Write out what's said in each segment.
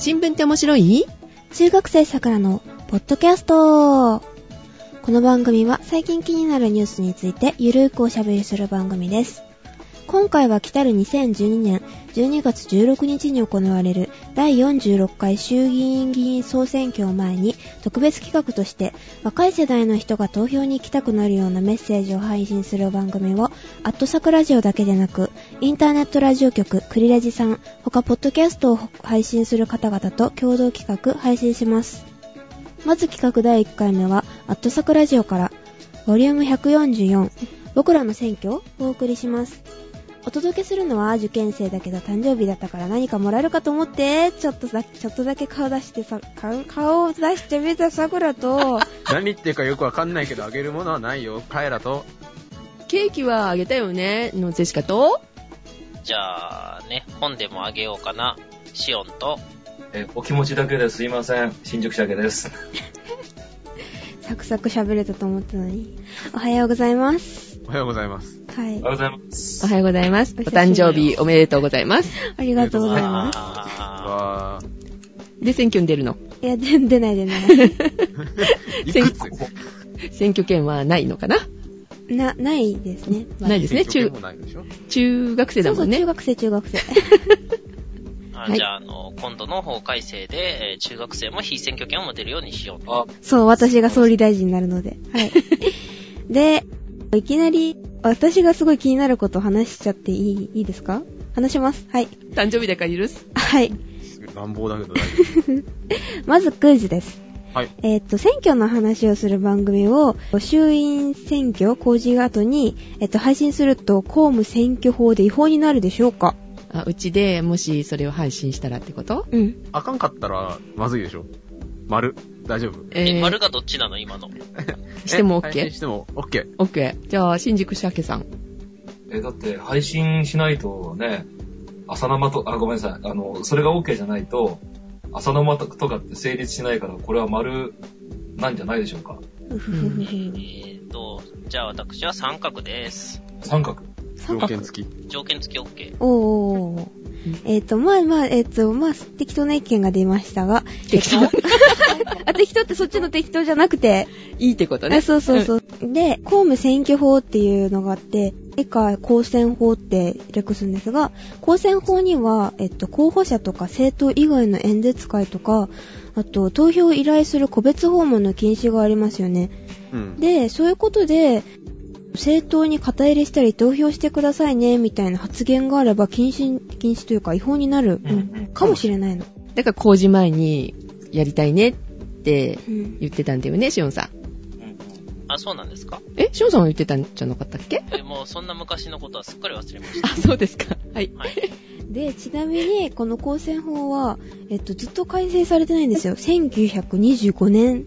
新聞って面白い？中学生さくらのポッドキャスト。この番組は最近気になるニュースについてゆるーくおしゃべりする番組です。今回は来たる2012年12月16日に行われる第46回衆議院議員総選挙を前に、特別企画として若い世代の人が投票に行きたくなるようなメッセージを配信する番組を、アットサクラジオだけでなくインターネットラジオ局クリラジさん、他ポッドキャストを配信する方々と共同企画配信します。まず企画第1回目はアットサクラジオからボリューム144、僕らの選挙をお送りします。お届けするのは受験生だけど誕生日だったから何かもらえるかと思ってちょっとだけ顔出してみたさくらと何言ってるかよくわかんないけど、あげるものはないよカエラと、ケーキはあげたよねのジェシカと、じゃあね本でもあげようかなシオンと、お気持ちだけですいません新宿しゃけですサクサク喋れたと思ったのに、おはようございます。おはようございます。はい。おはようございます。おはようございます。お誕生日おめでとうございます。ありがとうございます。で、選挙に出るの？いや、出ない。選挙権はないのかな？ないですね。ないですね。中学生だもんね。そうそう、中学生。はい、じゃあ、今度の法改正で、中学生も被選挙権を持てるようにしようと。そう、私が総理大臣になるので。はい。で、いきなり私がすごい気になることを話しちゃっていいですか？話します。はい。誕生日だから許す。はい。乱暴だけど大丈夫まずクイズです。はい。選挙の話をする番組を衆院選挙公示後に、配信すると公務選挙法で違法になるでしょうか？あ、うちでもしそれを配信したらってこと？うん。あかんかったらまずいでしょ。丸大丈夫？丸がどっちなの今のしても OK？ しても OK。OK。じゃあ、新宿鮭さん。だって、配信しないとね、朝生と、ごめんなさい、それが OK じゃないと、朝生とかって成立しないから、これは丸なんじゃないでしょうか。じゃあ私は三角です。三角。条件付き。条件付き OK。おー。まあ、適当な意見が出ましたが。適当あ、適当ってそっちの適当じゃなくて。いいってことね。あ、そうそうそう。で、公務選挙法っていうのがあって、以下、公選法って略すんですが、公選法には、候補者とか政党以外の演説会とか、あと、投票を依頼する個別訪問の禁止がありますよね。うん、で、そういうことで、政党に肩入れしたり投票してくださいねみたいな発言があれば禁止というか違法になる、うん、かもしれないの。だから公示前にやりたいねって言ってたんだよね、うん、しおんさん。あ、そうなんですか？しおんさんは言ってたんじゃなかったっけ？もうそんな昔のことはすっかり忘れました。あ、そうですか。はい。はい、で、ちなみにこの公選法はずっと改正されてないんですよ。1925年。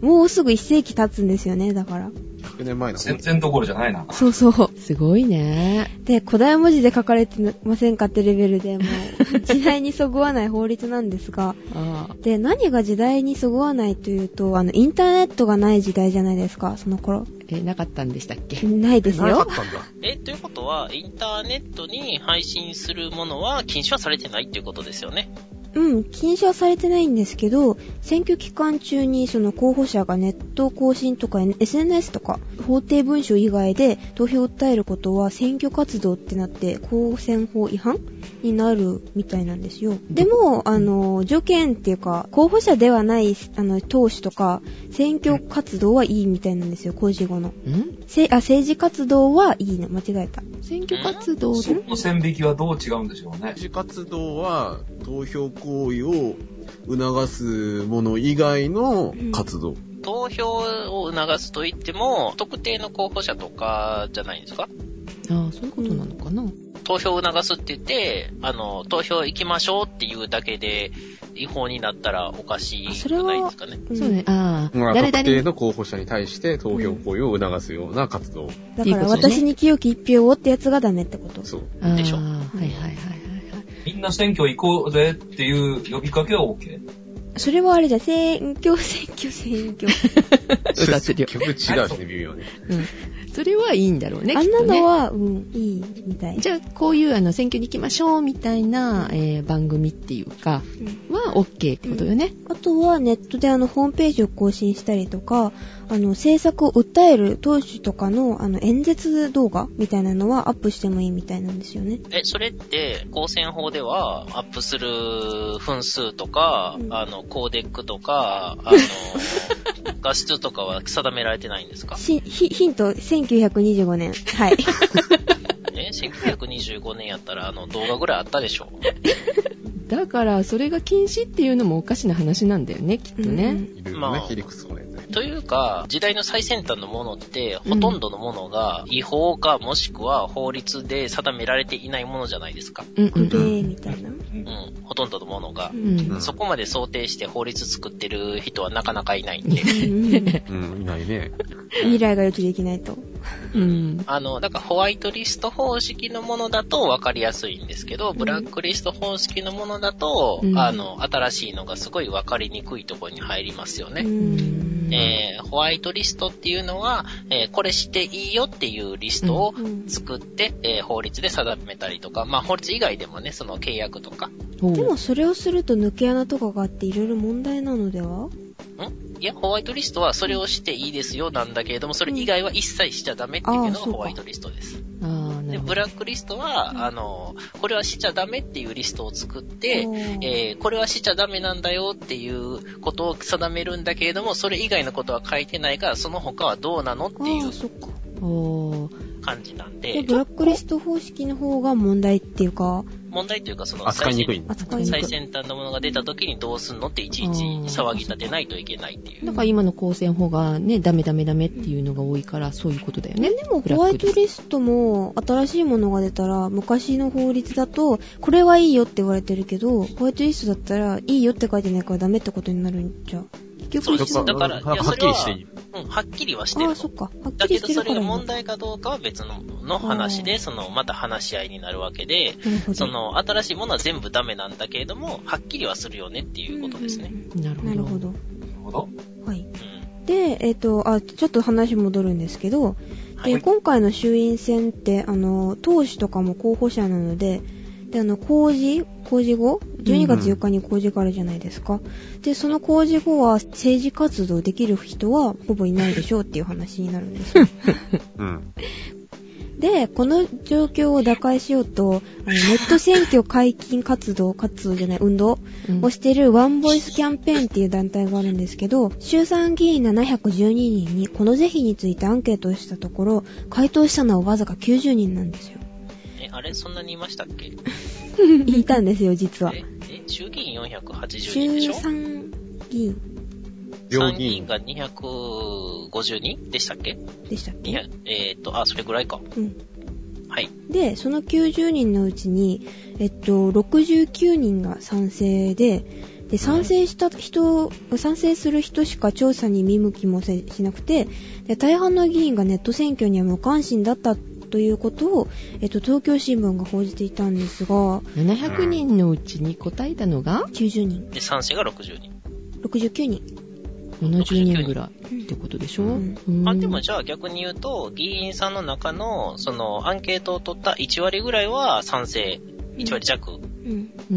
もうすぐ1世紀経つんですよね、だから。100年前の。全然どころじゃないな。そうそう。すごいね。で、古代文字で書かれてませんかってレベルで、もう、時代にそぐわない法律なんですが、で、何が時代にそぐわないというと、インターネットがない時代じゃないですか、その頃。なかったんでしたっけ？ないですよ。なかったんだ。ということは、インターネットに配信するものは禁止はされてないっていうことですよね。うん、禁止はされてないんですけど、選挙期間中にその候補者がネット更新とか SNS とか法定文書以外で投票を訴えることは選挙活動ってなって公選法違反になるみたいなんですよ。でも、条件っていうか、候補者ではない、党首とか選挙活動はいいみたいなんですよ、公示後の。政治活動はいいの、間違えた。選挙活動でその線引きはどう違うんでしょうね。政治活動は投票行為を促すもの以外の活動、うん、投票を促すといっても特定の候補者とかじゃないんですか？ああ、そういうことなのかな。投票を促すって言って投票行きましょうっていうだけで違法になったらおかしくないですかね。そうね。ああ、まあ、特定の候補者に対して投票行為を促すような活動、うん、だから私に清き一票をってやつがダメってこと。そうでしょ。はいはいはい。みんな選挙行こうぜっていう呼びかけは OK？ それはあれじゃ、選挙。歌ってるよ。曲違うしね、微妙に。それはいいんだろうね、きっとね。あんなのは、うん、いいみたい。じゃあこういう選挙に行きましょうみたいな、番組っていうかは OK ってことよね、うんうん。あとはネットでホームページを更新したりとか、政策を訴える党首とかの演説動画みたいなのはアップしてもいいみたいなんですよね。それって公選法ではアップする分数とか、うん、コーデックとか画質とかは定められてないんですか？ヒント1925年はい。1925年やったら動画ぐらいあったでしょ。だからそれが禁止っていうのもおかしな話なんだよね、きっとね。まあ切り口これというか、時代の最先端のものってほとんどのものが違法かもしくは法律で定められていないものじゃないですか。うんうんみたいな。うん、ほとんどのものが、うん、そこまで想定して法律作ってる人はなかなかいないんで。うん、いないね。未来が予期できないと。うん、だからホワイトリスト方式のものだと分かりやすいんですけど、ブラックリスト方式のものだと、うん、新しいのがすごい分かりにくいところに入りますよね。うん、ホワイトリストっていうのは、これしていいよっていうリストを作って、うん法律で定めたりとか、まあ法律以外でもね、その契約とか。でもそれをすると抜け穴とかがあっていろいろ問題なのでは？いや、ホワイトリストはそれをしていいですよなんだけれども、それ以外は一切しちゃダメっていうのがホワイトリストです。でブラックリストはこれはしちゃダメっていうリストを作って、これはしちゃダメなんだよっていうことを定めるんだけれども、それ以外のことは書いてないからその他はどうなのっていう感じなんで、ブラックリスト方式の方が問題というかその扱いにくい、最先端のものが出た時にどうすんのっていちいち騒ぎ立てないといけないっていう。なんか今の公選法がね、ダメダメダメっていうのが多いからそういうことだよね。でもホワイトリストも新しいものが出たら、昔の法律だとこれはいいよって言われてるけど、ホワイトリストだったらいいよって書いてないからダメってことになるんじゃ。そうです。だからいや、それははっきりしている、うん、はっきりはしてるの。あ、そっか。だけどそれが問題かどうかは別の話で、そのまた話し合いになるわけで、その新しいものは全部ダメなんだけれども、はっきりはするよねっていうことですね。なるほど。はい。で、ちょっと話戻るんですけど、で、今回の衆院選って党首とかも候補者なので。で公示後12月4日に公示があるじゃないですか、うん、でその公示後は政治活動できる人はほぼいないでしょうっていう話になるんですよ、うん、でこの状況を打開しようとネット選挙解禁運動をしているワンボイスキャンペーンっていう団体があるんですけど、衆参議員712人にこの是非についてアンケートをしたところ、回答したのはわずか90人なんですよ。あれそんなにいましたっけ？いたんですよ実は。衆議院480人でしょ？参議院が250人でしたっけ？それぐらいか。うん。はい。でその90人のうちに69人が賛成で。で賛成する人しか調査に見向きもしなくて、で大半の議員がネット選挙には無関心だったということを、東京新聞が報じていたんですが、700人のうちに答えたのが90人で、賛成が60人69人70人ぐらいってことでしょ、うんうん、あ、でもじゃあ逆に言うと、議員さんの中のそのアンケートを取った1割ぐらいは賛成、1割弱、うんうんう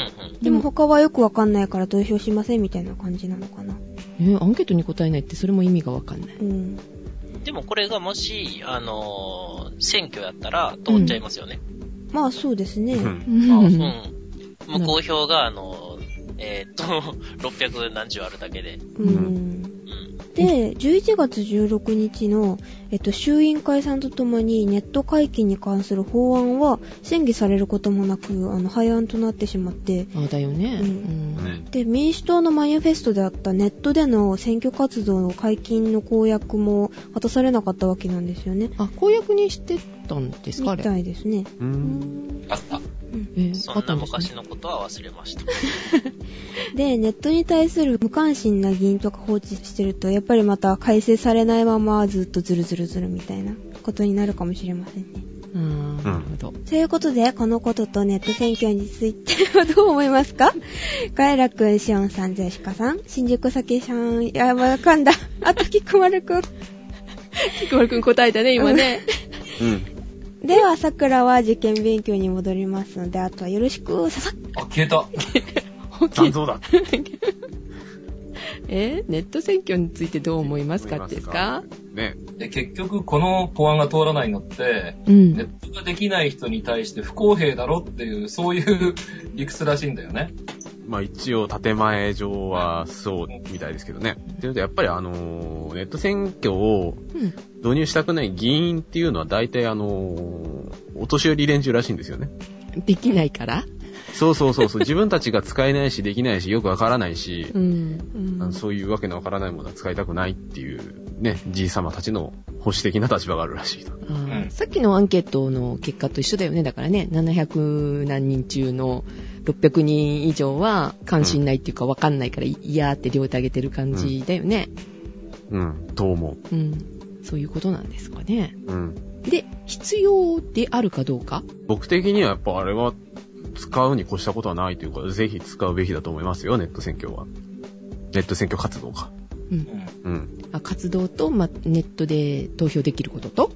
んうん、でも他はよくわかんないから投票しませんみたいな感じなのかな。アンケートに答えないってそれも意味がわかんない、うん、でもこれがもし選挙やったら通っちゃいますよね、うん、まあそうですね、うんあうん、無効票が600何十あるだけで、うんうんで、11月16日の、衆院解散とともにネット解禁に関する法案は審議されることもなく廃案となってしまって。あ、だよね、うんうん、で、民主党のマニフェストであったネットでの選挙活動の解禁の公約も果たされなかったわけなんですよね。あ、公約にしてたんですか？みたいですね。あった。そんな昔のことは忘れました。で、ネットに対する無関心な議員とか放置してると、やっぱりまた改正されないままずっとズルズルみたいなことになるかもしれませんね。なるほど。ということで、このこととネット選挙についてはどう思いますか？ガイラくん、シオンさん、ジェシカさん、新宿さけさん、やばい、かんだ、あときくまるくん。菊丸くん答えたね今ね、うん、ではさくらは受験勉強に戻りますので、あとはよろしく。ささあ、消えた残像だネット選挙についてどう思いますかってですか、ね、で結局この法案が通らないのって、うん、ネットができない人に対して不公平だろっていう、そういう理屈らしいんだよね。まあ一応建前上はそうみたいですけどね。というとやっぱりネット選挙を導入したくない議員っていうのは大体お年寄り連中らしいんですよね。できないからそう自分たちが使えないしできないしよくわからないし、うんうん、そういうわけのわからないものは使いたくないっていうね、じいさまたちの保守的な立場があるらしいと、うん、さっきのアンケートの結果と一緒だよね。だからね、700何人中の600人以上は関心ないっていうかわかんないから嫌って両手挙げてる感じだよね。うん、と思う、うん、そういうことなんですかね、うん、で必要であるかどうか、僕的にはやっぱあれは使うに越したことはないというか、ぜひ使うべきだと思いますよ、ネット選挙は。ネット選挙活動か。うん。うん。あ、活動と、ま、ネットで投票できることと？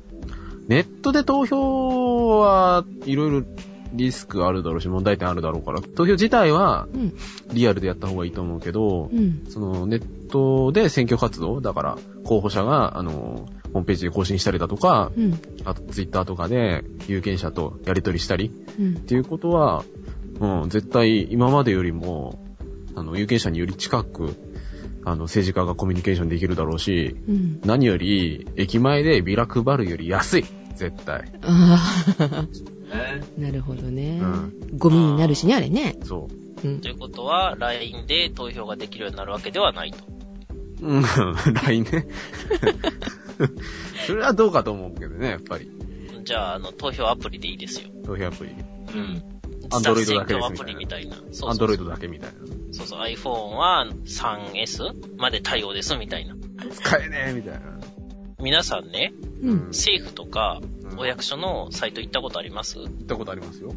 ネットで投票はいろいろリスクあるだろうし、問題点あるだろうから、投票自体はリアルでやった方がいいと思うけど、うん、そのネットで選挙活動、だから候補者が、ホームページで更新したりだとか、うん、あとツイッターとかで有権者とやり取りしたり、うん、っていうことは、うん、絶対今までよりも有権者により近く政治家がコミュニケーションできるだろうし、うん、何より駅前でビラ配るより安い、絶対。あなるほどね、うん、ゴミになるしね、あれね。そう、うん、ということは LINE で投票ができるようになるわけではないと。うん、LINE ねそれはどうかと思うけどね、やっぱり。じゃあ、投票アプリでいいですよ。投票アプリ。うん。アンドロイドだけですみたいな。アプリみたいな。そう。アンドロイドだけみたいな。そうそう。iPhone は 3S まで対応ですみたいな。使えねえみたいな。皆さんね、うん、政府とかお役所のサイト行ったことあります？行ったことありますよ。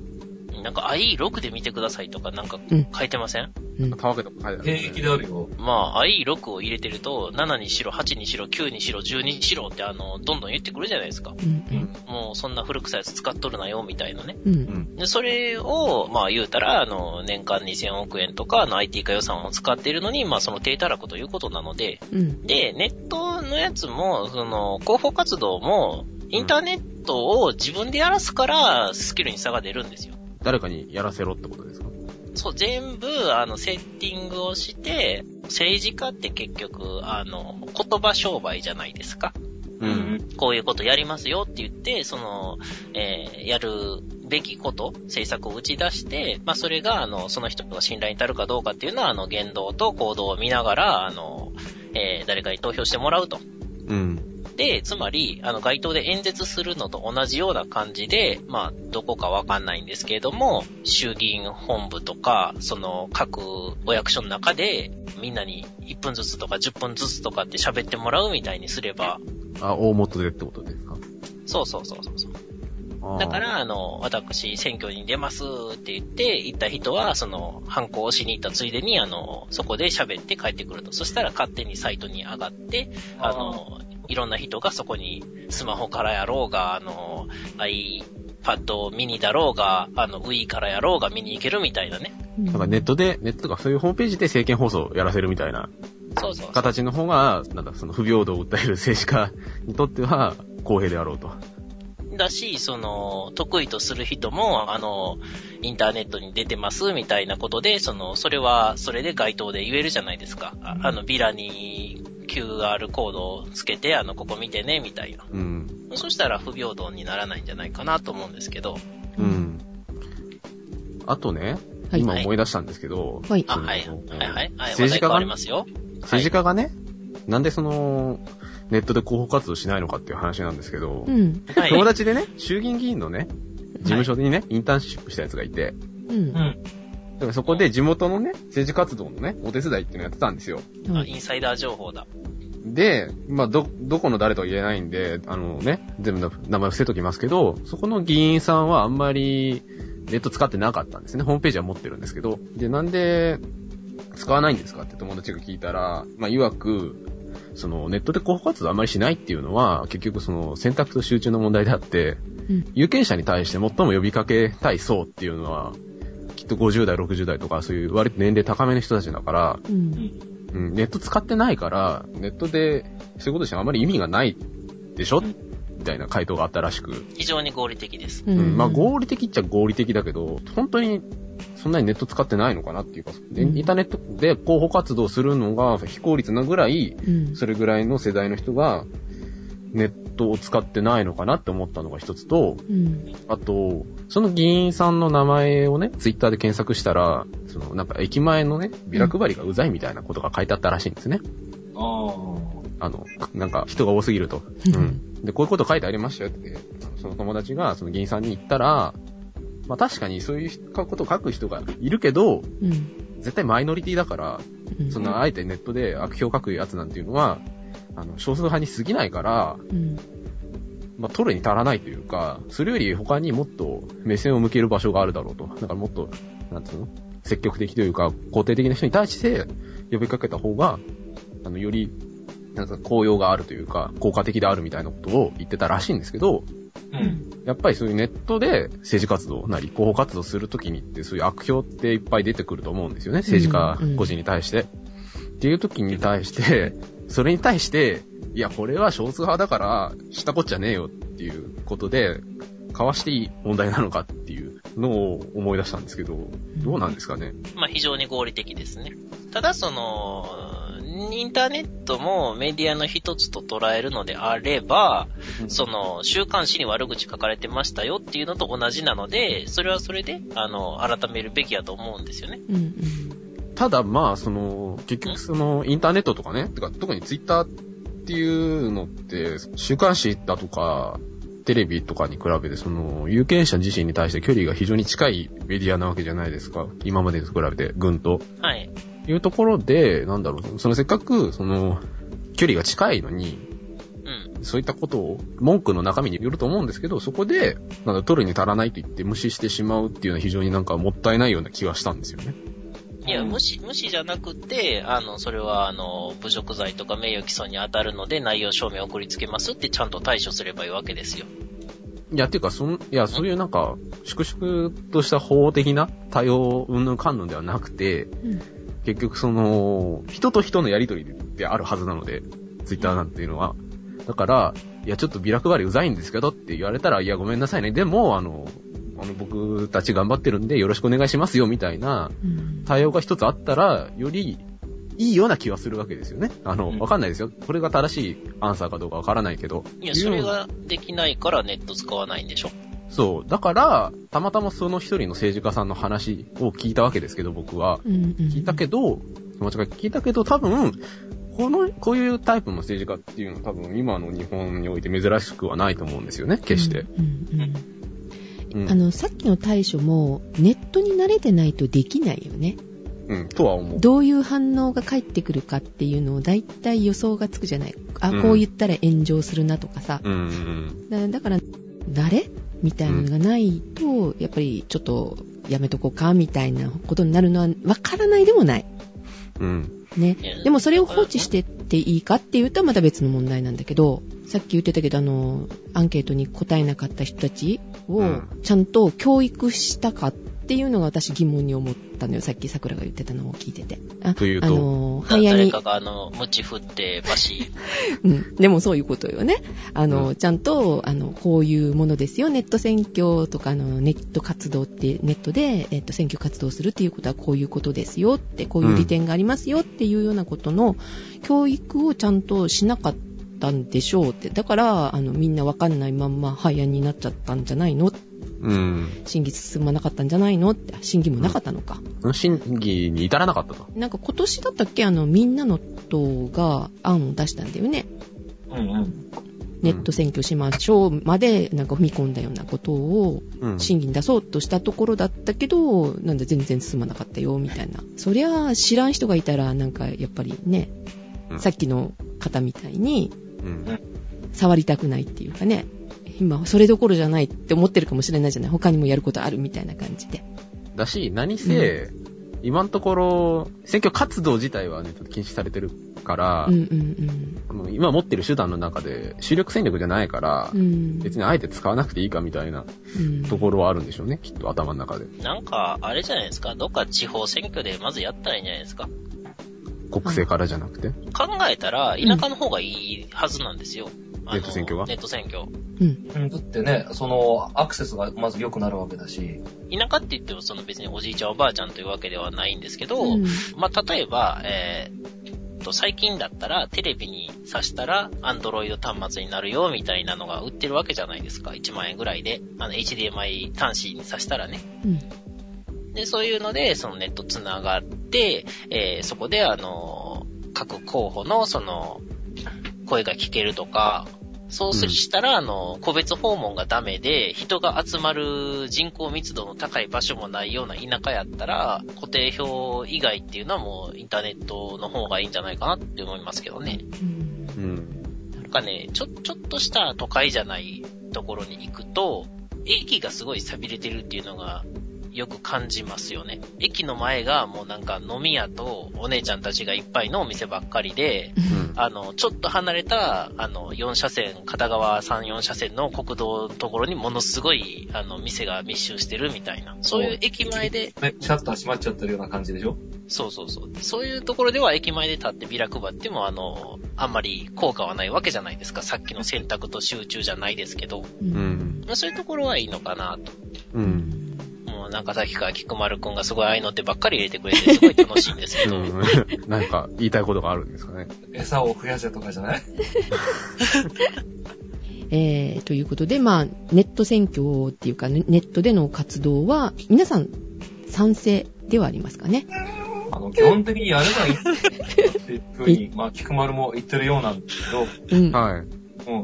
なんか IE6 で見てくださいとかなんか書いてません？たわけとか書いてある、ね。平気であるよ。まあ IE6 を入れてると7にしろ8にしろ9にしろ10にしろってどんどん言ってくるじゃないですか。うんうん、もうそんな古臭いやつ使っとるなよみたいなね。うんうん、でそれをまあ言うたら年間2000億円とかの IT 化予算を使っているのにまあその低たらくということなので、うん、でネットのやつもその広報活動もインターネットを自分でやらすからスキルに差が出るんですよ。誰かにやらせろってことですか？そう、全部、セッティングをして、政治家って結局、言葉商売じゃないですか。うん。こういうことやりますよって言って、やるべきこと、政策を打ち出して、まあ、それが、その人の信頼に足るかどうかっていうのは、言動と行動を見ながら、誰かに投票してもらうと。うん。で、つまり、街頭で演説するのと同じような感じで、まあ、どこかわかんないんですけれども、衆議院本部とか、各お役所の中で、みんなに1分ずつとか10分ずつとかって喋ってもらうみたいにすれば。あ、大元でってことですか？そう。だから、私、選挙に出ますって言って、行った人は、反抗をしに行ったついでに、そこで喋って帰ってくると。そしたら、勝手にサイトに上がって、いろんな人がそこに、スマホからやろうが、iPad mini だろうが、Wii からやろうが見に行けるみたいなね。だからネットとかそういうホームページで政見放送をやらせるみたいな。そう。形の方が、なんだ、不平等を訴える政治家にとっては、公平であろうと。だし、得意とする人も、インターネットに出てます、みたいなことで、それは、それで街頭で言えるじゃないですか。ビラに QR コードをつけて、ここ見てね、みたいな。うん。そしたら不平等にならないんじゃないかなと思うんですけど。うん。あとね、はい、今思い出したんですけど、はい。あ、はい。はいはい。政治家が、政治家がね、はい、なんでネットで広報活動しないのかっていう話なんですけど、うんはい、友達でね、衆議院議員のね、事務所にね、インターンシップしたやつがいて、うん、だからそこで地元のね、政治活動のね、お手伝いっていうのやってたんですよ。あ、インサイダー情報だ。で、まあ、どこの誰とは言えないんで、全部の名前伏せときますけど、そこの議員さんはあんまりネット使ってなかったんですね。ホームページは持ってるんですけど、で、なんで使わないんですかって友達が聞いたら、まあ、曰く、そのネットで広報活動あんまりしないっていうのは結局その選択と集中の問題であって、うん、有権者に対して最も呼びかけたい層っていうのはきっと50代60代とかそういう割と年齢高めの人たちだから、うんうん、ネット使ってないからネットでそういうことしてあまり意味がないでしょ、うんみたいな回答があったらしく、非常に合理的です、うん、まあ合理的っちゃ合理的だけど本当にそんなにネット使ってないのかなっていうか、うん、インターネットで広報活動するのが非効率なぐらい、うん、それぐらいの世代の人がネットを使ってないのかなって思ったのが一つと、うん、あとその議員さんの名前をねツイッターで検索したらそのなんか駅前のねビラ配りがうざいみたいなことが書いてあったらしいんですね、うん、なんか人が多すぎると、うんでこういうこと書いてありましたよってその友達がその議員さんに言ったら、まあ確かにそういうことを書く人がいるけど、うん、絶対マイノリティだから、うん、そんなあえてネットで悪評書くやつなんていうのは少数派に過ぎないから、うん、まあ取るに足らないというか、それより他にもっと目線を向ける場所があるだろうと、だからもっとなんていうの積極的というか肯定的な人に対して呼びかけた方がよりなんか効用があるというか効果的であるみたいなことを言ってたらしいんですけど、うん、やっぱりそういうネットで政治活動なり広報活動するときにってそういう悪評っていっぱい出てくると思うんですよね、政治家個人に対して、うんうん、っていうときに対してそれに対していやこれは少数派だからしたこっちゃねえよっていうことでかわしていい問題なのかっていうのを思い出したんですけど、どうなんですかね、うん、まあ非常に合理的ですね。ただそのインターネットもメディアの一つと捉えるのであれば、その週刊誌に悪口書かれてましたよっていうのと同じなので、それはそれで改めるべきやと思うんですよね、うんうん、ただまあその結局そのインターネットとかね、てか特にツイッターっていうのって週刊誌だとかテレビとかに比べてその有権者自身に対して距離が非常に近いメディアなわけじゃないですか、今までと比べてぐんと、はいいうところで、なんだろう、そのせっかく、その、距離が近いのに、うん、そういったことを、文句の中身によると思うんですけど、そこで、なんか取るに足らないと言って無視してしまうっていうのは非常になんかもったいないような気がしたんですよね。いや、無視じゃなくて、それは、侮辱罪とか名誉毀損に当たるので、内容証明を送りつけますってちゃんと対処すればいいわけですよ。いや、ていうか、そういうなんか、粛々とした法的な対応、云々かんぬんではなくて、うん結局その人と人のやりとりってあるはずなのでツイッターなんていうのはだからいやちょっとビラ配りうざいんですけどって言われたらいやごめんなさいねでも僕たち頑張ってるんでよろしくお願いしますよみたいな対応が一つあったらよりいいような気はするわけですよね。わかんないですよ。これが正しいアンサーかどうかわからないけどいやそれができないからネット使わないんでしょ。そうだからたまたまその一人の政治家さんの話を聞いたわけですけど僕は、うんうん、聞いたけど多分こういうタイプの政治家っていうのは多分今の日本において珍しくはないと思うんですよね決して、うんうんうん、さっきの対処もネットに慣れてないとできないよね、うん、とは思う。どういう反応が返ってくるかっていうのをだいたい予想がつくじゃない。あ、うん、こう言ったら炎上するなとかさ、うんうん、だから慣れみたいなのがないと、うん、やっぱりちょっとやめとこうかみたいなことになるのはわからないでもない、うんね、でもそれを放置してっていいかっていうとまた別の問題なんだけど、さっき言ってたけどアンケートに答えなかった人たちをちゃんと教育したかっていうのが私疑問に思ったのよ。さっき桜が言ってたのを聞いててというと誰かが鞭振ってバシ、うん、でもそういうことよね。うん、ちゃんとこういうものですよネット選挙とかネット活動ってネットで、選挙活動するっていうことはこういうことですよってこういう利点がありますよっていうようなことの教育をちゃんとしなかったんでしょうって。だからみんなわかんないまんま廃案になっちゃったんじゃないの。うん、審議進まなかったんじゃないのって。審議もなかったのか、うん、審議に至らなかったと。なんか今年だったっけみんなの党が案を出したんだよね、うんうん、ネット選挙しましょうまでなんか踏み込んだようなことを審議に出そうとしたところだったけど、うん、なんだ全然進まなかったよみたいな。そりゃ知らん人がいたらなんかやっぱりね、うん、さっきの方みたいに、うん、触りたくないっていうかね今それどころじゃないって思ってるかもしれないじゃない。他にもやることあるみたいな感じでだし何せ、うん、今のところ選挙活動自体はねちょっと禁止されてるから、今持ってる手段の中で主力戦略じゃないから、別にあえて使わなくていいかみたいなところはあるんでしょうね、きっと頭の中で。なんかあれじゃないですか、どっか地方選挙でまずやったらいいんじゃないですか。国政からじゃなくて。考えたら田舎の方がいいはずなんですよ。ネット選挙が？ネット選挙。うん。だってね、その、アクセスがまず良くなるわけだし。田舎って言っても、その別におじいちゃんおばあちゃんというわけではないんですけど、まあ、例えば、最近だったら、テレビに挿したら、アンドロイド端末になるよ、みたいなのが売ってるわけじゃないですか。1万円ぐらいで。HDMI 端子に挿したらね。で、そういうので、そのネットつながって、そこで、各候補の、その、声が聞けるとか、そうしたら、個別訪問がダメで、人が集まる人口密度の高い場所もないような田舎やったら、固定票以外っていうのはもうインターネットの方がいいんじゃないかなって思いますけどね。なんかね、ちょっとした都会じゃないところに行くと、駅がすごい寂れてるっていうのが、よく感じますよね。駅の前がもうなんか飲み屋とお姉ちゃんたちがいっぱいのお店ばっかりで、ちょっと離れた4車線片側3、4車線の国道のところにものすごい店が密集してるみたいな、そういう駅前でシャッター閉まっちゃってるような感じでしょ。そう、そういうところでは駅前で立ってビラ配ってもあんまり効果はないわけじゃないですか。さっきの選択と集中じゃないですけど、そういうところはいいのかなと。なんかさっきから菊丸くんがすごい愛の手ばっかり入れてくれてすごい楽しいんですけど、なんか言いたいことがあるんですかね。餌を増やせとかじゃない？ということで、まあネット選挙っていうかネットでの活動は皆さん賛成ではありますかね。基本的にやればいいっていうふうにまあ菊丸も言ってるようなんですけど、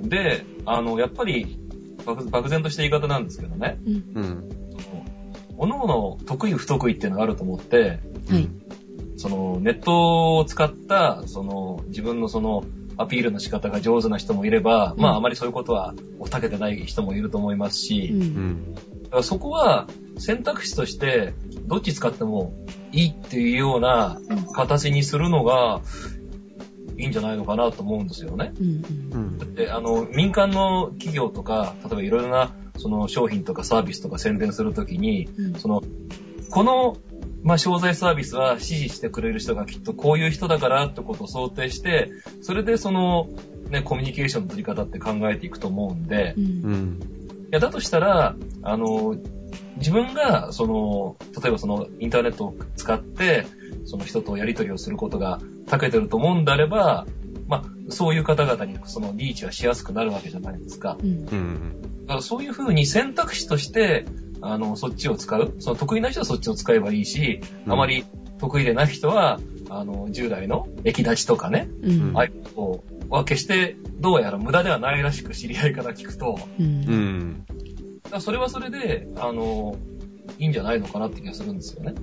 でやっぱり漠然とした言い方なんですけどね。各々得意不得意っていうのがあると思って、そのネットを使ったその自分のそのアピールの仕方が上手な人もいれば、まああまりそういうことはおたけてない人もいると思いますし、だからそこは選択肢としてどっち使ってもいいっていうような形にするのがいいんじゃないのかなと思うんですよね。だって民間の企業とか例えばいろいろなその商品とかサービスとか宣伝するときに、この、商材サービスは支持してくれる人がきっとこういう人だからってことを想定して、それでその、コミュニケーションの取り方って考えていくと思うんで、いやだとしたら、自分が、例えばそのインターネットを使って、その人とやり取りをすることが長けてると思うんであれば、そういう方々にそのリーチはしやすくなるわけじゃないですか。だからそういう風に選択肢としてそっちを使う、その得意な人はそっちを使えばいいし、あまり得意でない人は従来の駅立ちとかね、ああいうことは決してどうやら無駄ではないらしく知り合いから聞くと、だからそれはそれでいいんじゃないのかなって気がするんですよね。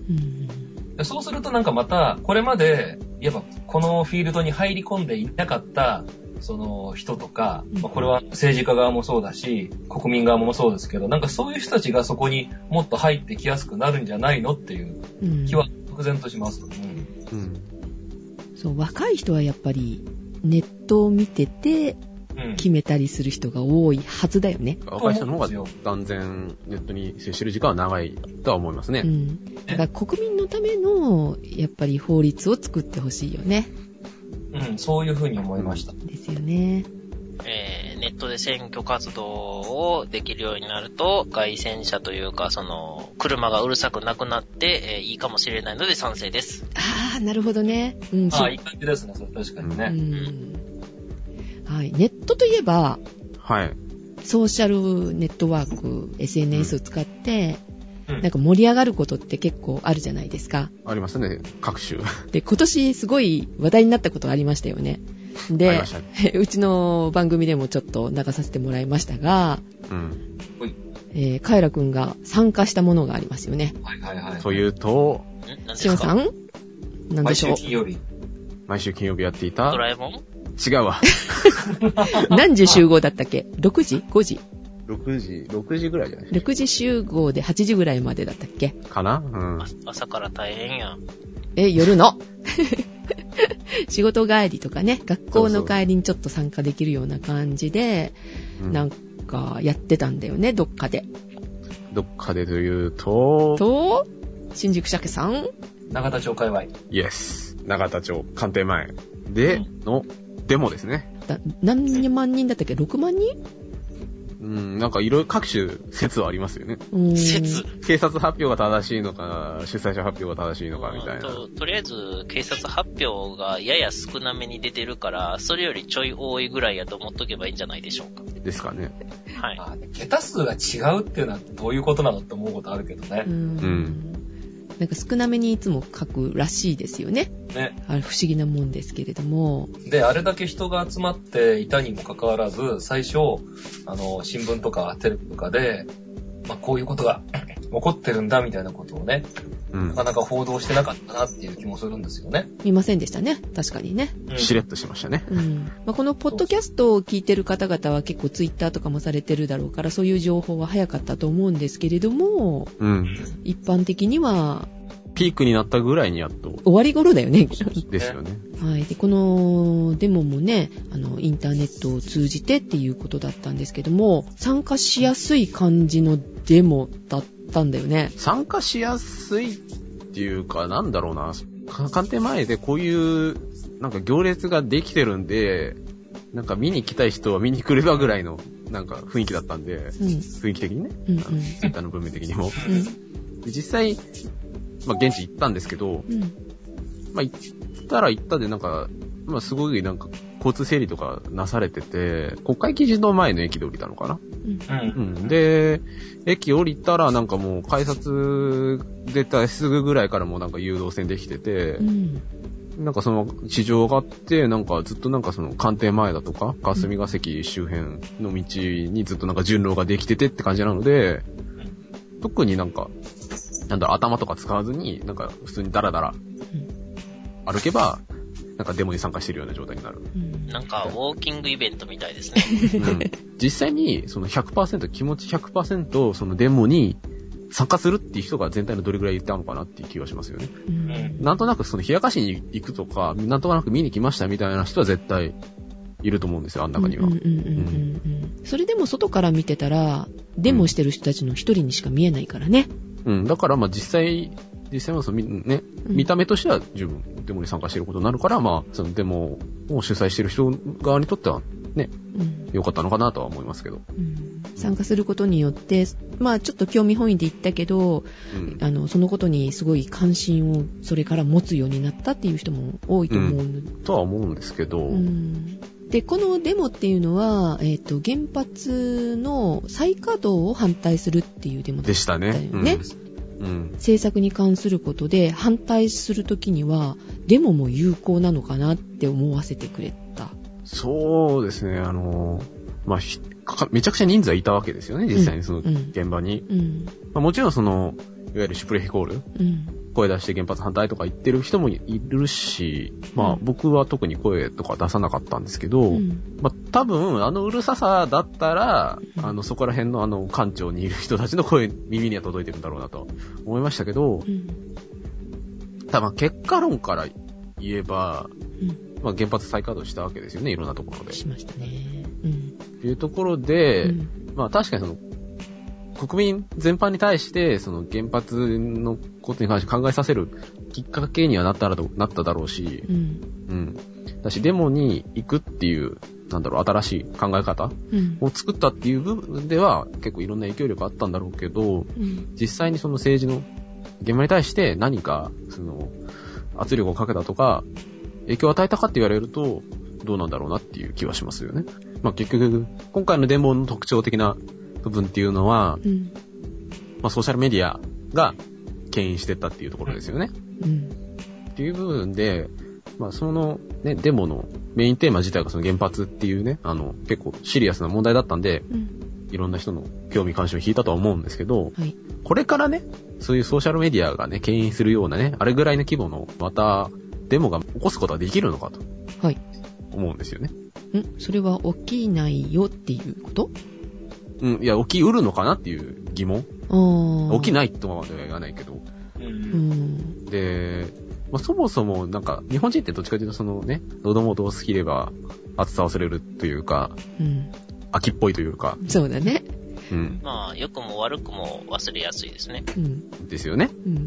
そうするとなんかまたこれまでやっぱこのフィールドに入り込んでいなかったその人とか、これは政治家側もそうだし国民側もそうですけど、なんかそういう人たちがそこにもっと入ってきやすくなるんじゃないのっていう気は漠然とします。そう、若い人はやっぱりネットを見てて決めたりする人が多いはずだよね。若い人の方が断然ネットに接してる時間は長いとは思いますね。だから国民のためのやっぱり法律を作ってほしいよね。そういうふうに思いました。ですよね。ネットで選挙活動をできるようになると、街宣車というか、車がうるさくなくなって、いいかもしれないので賛成です。ああ、なるほどね。いい感じですね、それ確かにね。はい、ネットといえば、ソーシャルネットワーク、SNS を使って、なんか盛り上がることって結構あるじゃないですか。ありますね、各種。で、今年すごい話題になったことありましたよね。で、うちの番組でもちょっと流させてもらいましたが、カエラくんが参加したものがありますよね。というと、しおさん、なんでしょう。毎週金曜日やっていた。ドラえもん？違うわ。何時集合だったっけ？ 6 時？ 5 時？ 6時ぐらいじゃないですか。6時集合で8時ぐらいまでだったっけかな、うん、朝から大変や。夜の仕事帰りとかね、学校の帰りにちょっと参加できるような感じで、そうそう、なんかやってたんだよね、うん、どっかで。どっかでというと、新宿鮭さん、永田町界隈。イエス、永田町官邸前でのデモですね。何万人だったっけ？ 6 万人？うん、なんかいろいろ各種説はありますよね。説？警察発表が正しいのか、主催者発表が正しいのかみたいな。とりあえず警察発表がやや少なめに出てるから、それよりちょい多いぐらいやと思っとけばいいんじゃないでしょうか。ですかね。はい。桁数が違うっていうのはどういうことなのって思うことあるけどね。うん。なんか少なめにいつも書くらしいですよね。ね。あれ不思議なもんですけれども。で、あれだけ人が集まっていたにもかかわらず、最初、新聞とかテレビとかで、まあこういうことが起こってるんだみたいなことをね、うん、なかなか報道してなかったなっていう気もするんですよね。見ませんでしたね。確かにね。しれっとしましたね。うん。まあ、このポッドキャストを聞いてる方々は結構ツイッターとかもされてるだろうから、そういう情報は早かったと思うんですけれども、うん、一般的には、ピークになったぐらいにやっと終わり頃だよね。ですよね。はい。で、このデモもね、インターネットを通じてっていうことだったんですけども、参加しやすい感じのデモだったんだよね。参加しやすいっていうか、なんだろうな、官邸前でこういうなんか行列ができてるんで、なんか見に来たい人は見に来ればぐらいのなんか雰囲気だったんで、うん、雰囲気的にね、ツイッターの文面的にも、うん、で実際まあ、現地行ったんですけど、うん、まあ、行ったら行ったで、なんか、まあ、すごいなんか、交通整理とかなされてて、国会議事堂前の駅で降りたのかな、うんうん、で、駅降りたら、なんかもう、改札出たすぐぐらいからもうなんか誘導線できてて、うん、なんかその地上があって、なんかずっとなんかその官邸前だとか、霞が関周辺の道にずっとなんか順路ができててって感じなので、特になんか、なんだ、頭とか使わずに、なんか普通にダラダラ歩けば、なんかデモに参加してるような状態になる。なんかウォーキングイベントみたいですね。うん、実際に、その 100% 気持ち 100% そのデモに参加するっていう人が全体のどれくらいいたのかなっていう気がしますよね。うん、なんとなくその冷やかしに行くとか、なんとなく見に来ましたみたいな人は絶対いると思うんですよ、あん中には。それでも外から見てたら、デモしてる人たちの一人にしか見えないからね。うん、だからまあ実際はそのね、見た目としては十分デモに参加していることになるから、まあそのデモを主催している人側にとってはね、良かったのかなとは思いますけど。うん、参加することによって、まあちょっと興味本位で言ったけど、うん、そのことにすごい関心をそれから持つようになったっていう人も多いと思う、うん、とは思うんですけど。うんで、このデモっていうのは、原発の再稼働を反対するっていうデモだったよね。でしたね。うんうん、政策に関することで反対するときには、デモも有効なのかなって思わせてくれた。そうですね。まあ、めちゃくちゃ人数はいたわけですよね、実際にその現場に。うんうんまあ、もちろんその、いわゆるシュプレヒコール、うん、声出して原発反対とか言ってる人もいるし、まあ僕は特に声とか出さなかったんですけど、うん、まあ多分うるささだったら、そこら辺の官庁にいる人たちの声、耳には届いてるんだろうなと思いましたけど、うん、ただ結果論から言えば、うん、まあ原発再稼働したわけですよね、いろんなところで。しましたね。うん。というところで、うん、まあ確かにその、国民全般に対して、その原発のことに関して考えさせるきっかけにはなっただろうし、うん。うん。だし、デモに行くっていう、なんだろう、新しい考え方を作ったっていう部分では、結構いろんな影響力あったんだろうけど、うん、実際にその政治の現場に対して何か、その、圧力をかけたとか、影響を与えたかって言われると、どうなんだろうなっていう気はしますよね。まあ結局、今回のデモの特徴的な、部分っていうのは、うんまあ、ソーシャルメディアが牽引してったっていうところですよね、うん、っていう部分で、まあ、その、ね、デモのメインテーマ自体がその原発っていうね結構シリアスな問題だったんで、うん、いろんな人の興味関心を引いたとは思うんですけど、はい、これからねそういうソーシャルメディアがね牽引するようなねあれぐらいの規模のまたデモが起こすことはできるのかと思うんですよね、はい、それは起きないよっていうことうん、いや、起きうるのかなっていう疑問。起きないとまでは言わないけど。うん、で、まあ、そもそもなんか、日本人ってどっちかというとそのね、喉元を過ぎれば暑さを忘れるというか、うん、秋っぽいというか。そうだね。うん、まあ、良くも悪くも忘れやすいですね。うん、ですよね。うん、っ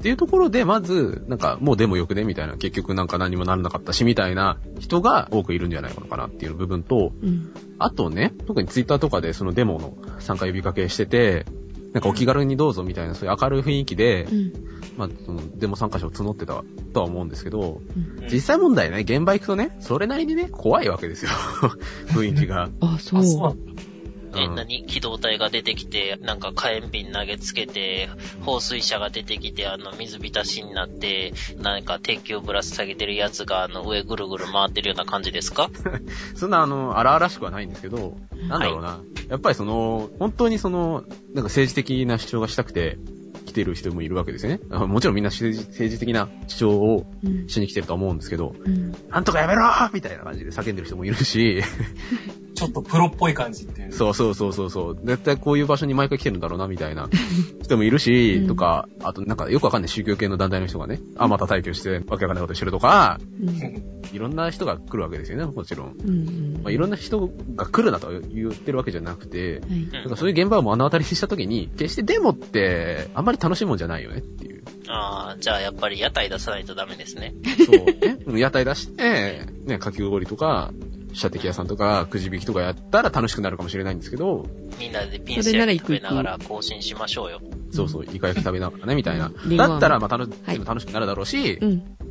ていうところで、まず、なんか、もうでもよくね、みたいな、結局なんか何もならなかったし、みたいな人が多くいるんじゃないのかなっていう部分と、うん、あとね、特にツイッターとかでそのデモの参加呼びかけしてて、なんかお気軽にどうぞみたいな、そういう明るい雰囲気で、うん、まあ、そのデモ参加者を募ってたとは思うんですけど、うん、実際問題ね、現場行くとね、それなりにね、怖いわけですよ。雰囲気が。あ、そう。あ、そう何機動隊が出てきて、なんか火炎瓶投げつけて、放水車が出てきて、水浸しになって、なんか鉄球ぶら下げてるやつが、上ぐるぐる回ってるような感じですか？そんな、荒々しくはないんですけど、なんだろうな。はい、やっぱりその、本当にその、なんか政治的な主張がしたくて、来てる人もいるわけですよね。もちろんみんな政治的な主張をしに来てると思うんですけど、うん、なんとかやめろーみたいな感じで叫んでる人もいるし、ちょっとプロっぽい感じっていう。そうそうそうそう。絶対こういう場所に毎回来てるんだろうなみたいな人もいるし、うん、とか、あとなんかよくわかんない宗教系の団体の人がね、あまた退去してわけわかんないことしてるとか、うん、いろんな人が来るわけですよね、もちろん。うんまあ、いろんな人が来るなとは言ってるわけじゃなくて、はい、だからそういう現場を目の当たりにしたときに、決してデモってあんまり楽しいもんじゃないよねっていう。ああ、じゃあやっぱり屋台出さないとダメですね。そうね。屋台出して、ね、かき氷とか、射的屋さんとか、くじ引きとかやったら楽しくなるかもしれないんですけど。みんなでピンセ焼き食べながら更新しましょうよ。そうそう、イカ焼き食べながらね、みたいな。だったら、まあ楽しくなるだろうし、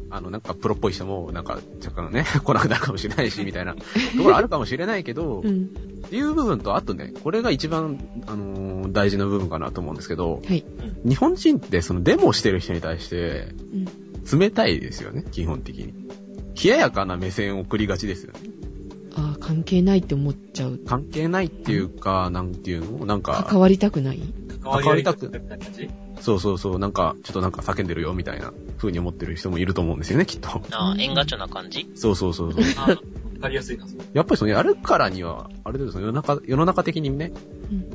はい、なんかプロっぽい人も、なんか、若干ね、来なくなるかもしれないし、みたいなところあるかもしれないけど、うん、っていう部分と、あとね、これが一番、大事な部分かなと思うんですけど、はい、日本人ってそのデモをしてる人に対して、冷たいですよね、基本的に。冷ややかな目線を送りがちですよね。ああ、関係ないって思っちゃう。関係ないっていうか、なんていうのなんか。関わりたくない関わりたくない。そうそうそう、なんか、ちょっとなんか叫んでるよ、みたいな風に思ってる人もいると思うんですよね、きっと。ああ、縁ガチョな感じそうそうそうそう。わかりやすいな。やっぱりその、やるからには、あれですよ、世の中的にね、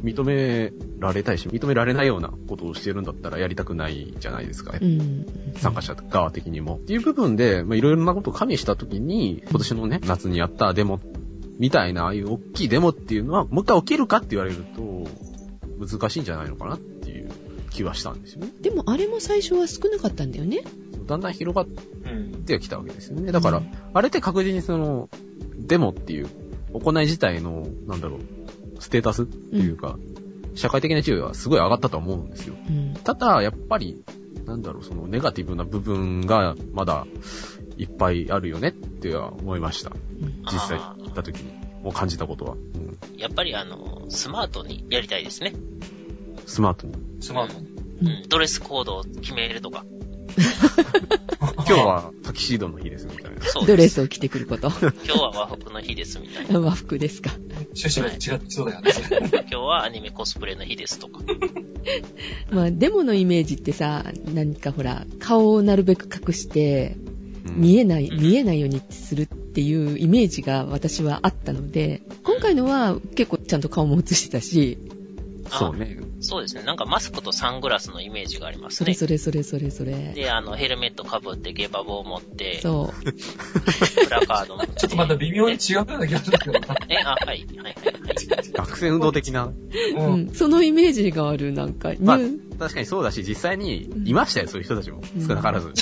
認められたいし、認められないようなことをしてるんだったらやりたくないじゃないですか、うん、参加者側的にも。っていう部分で、まあ、いろいろなことを加味したときに、今年のね、夏にやったデモ、みたいな、ああいう大きいデモっていうのは、もう一回起きるかって言われると、難しいんじゃないのかなっていう気はしたんですよね。でもあれも最初は少なかったんだよね。だんだん広がってはきたわけですよね。だから、うん、あれって確実にそのデモっていう行い自体のなんだろうステータスっていうか、うん、社会的な地位はすごい上がったと思うんですよ。うん、ただやっぱりなんだろうそのネガティブな部分がまだいっぱいあるよねっては思いました。うん、実際行った時にもう感じたことは。うん、やっぱりスマートにやりたいですね。スマートに。スマートに。うん、ドレスコードを決めるとか。今日はタキシードの日ですみたいな。そうです。ドレスを着てくること。今日は和服の日ですみたいな。和服ですか。趣旨が違ってそうだよね。今日はアニメコスプレの日ですとか。まあデモのイメージってさ、何かほら顔をなるべく隠して見えないようにするっていうイメージが私はあったので、今回のは結構ちゃんと顔も映してたし。そうね。そうですね。なんかマスクとサングラスのイメージがありますね。それ。で、ヘルメット被って、下馬棒を持って、そう。プラカード持って。ちょっとまた微妙に違うような気がするけどえ、あ、はい。はい。学生運動的な。うん。そのイメージがある、なんか。まあ、確かにそうだし、実際にいましたよ、そういう人たちも。少なからず。い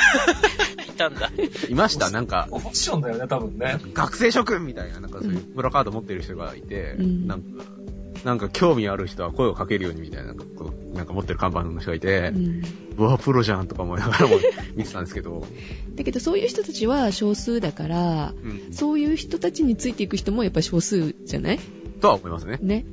たんだ。いました、なんか。オプションだよね、多分ね。学生諸君みたいな、なんかそういうプラカード持ってる人がいて、なんか興味ある人は声をかけるようにみたいななんか持ってる看板の人がいて、うわプロじゃんとか思いながらも見てたんですけど。だけどそういう人たちは少数だから、うん、そういう人たちについていく人もやっぱり少数じゃない？とは思いますね。ね。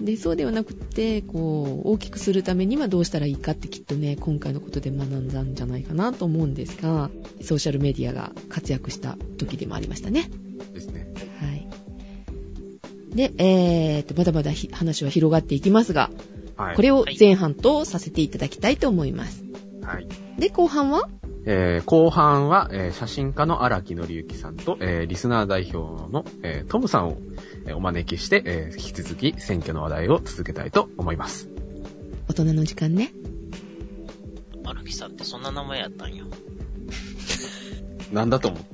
うん、でそうではなくてこう大きくするためにはどうしたらいいかってきっとね今回のことで学んだんじゃないかなと思うんですが、ソーシャルメディアが活躍した時でもありましたね。ですね。はい。で、まだまだ話は広がっていきますが、はい、これを前半とさせていただきたいと思います。はい。で、後半は？後半は、写真家の荒木則之さんと、リスナー代表の、トムさんをお招きして、引き続き選挙の話題を続けたいと思います。大人の時間ね。マルキさんってそんな名前やったんや。なんだと思っ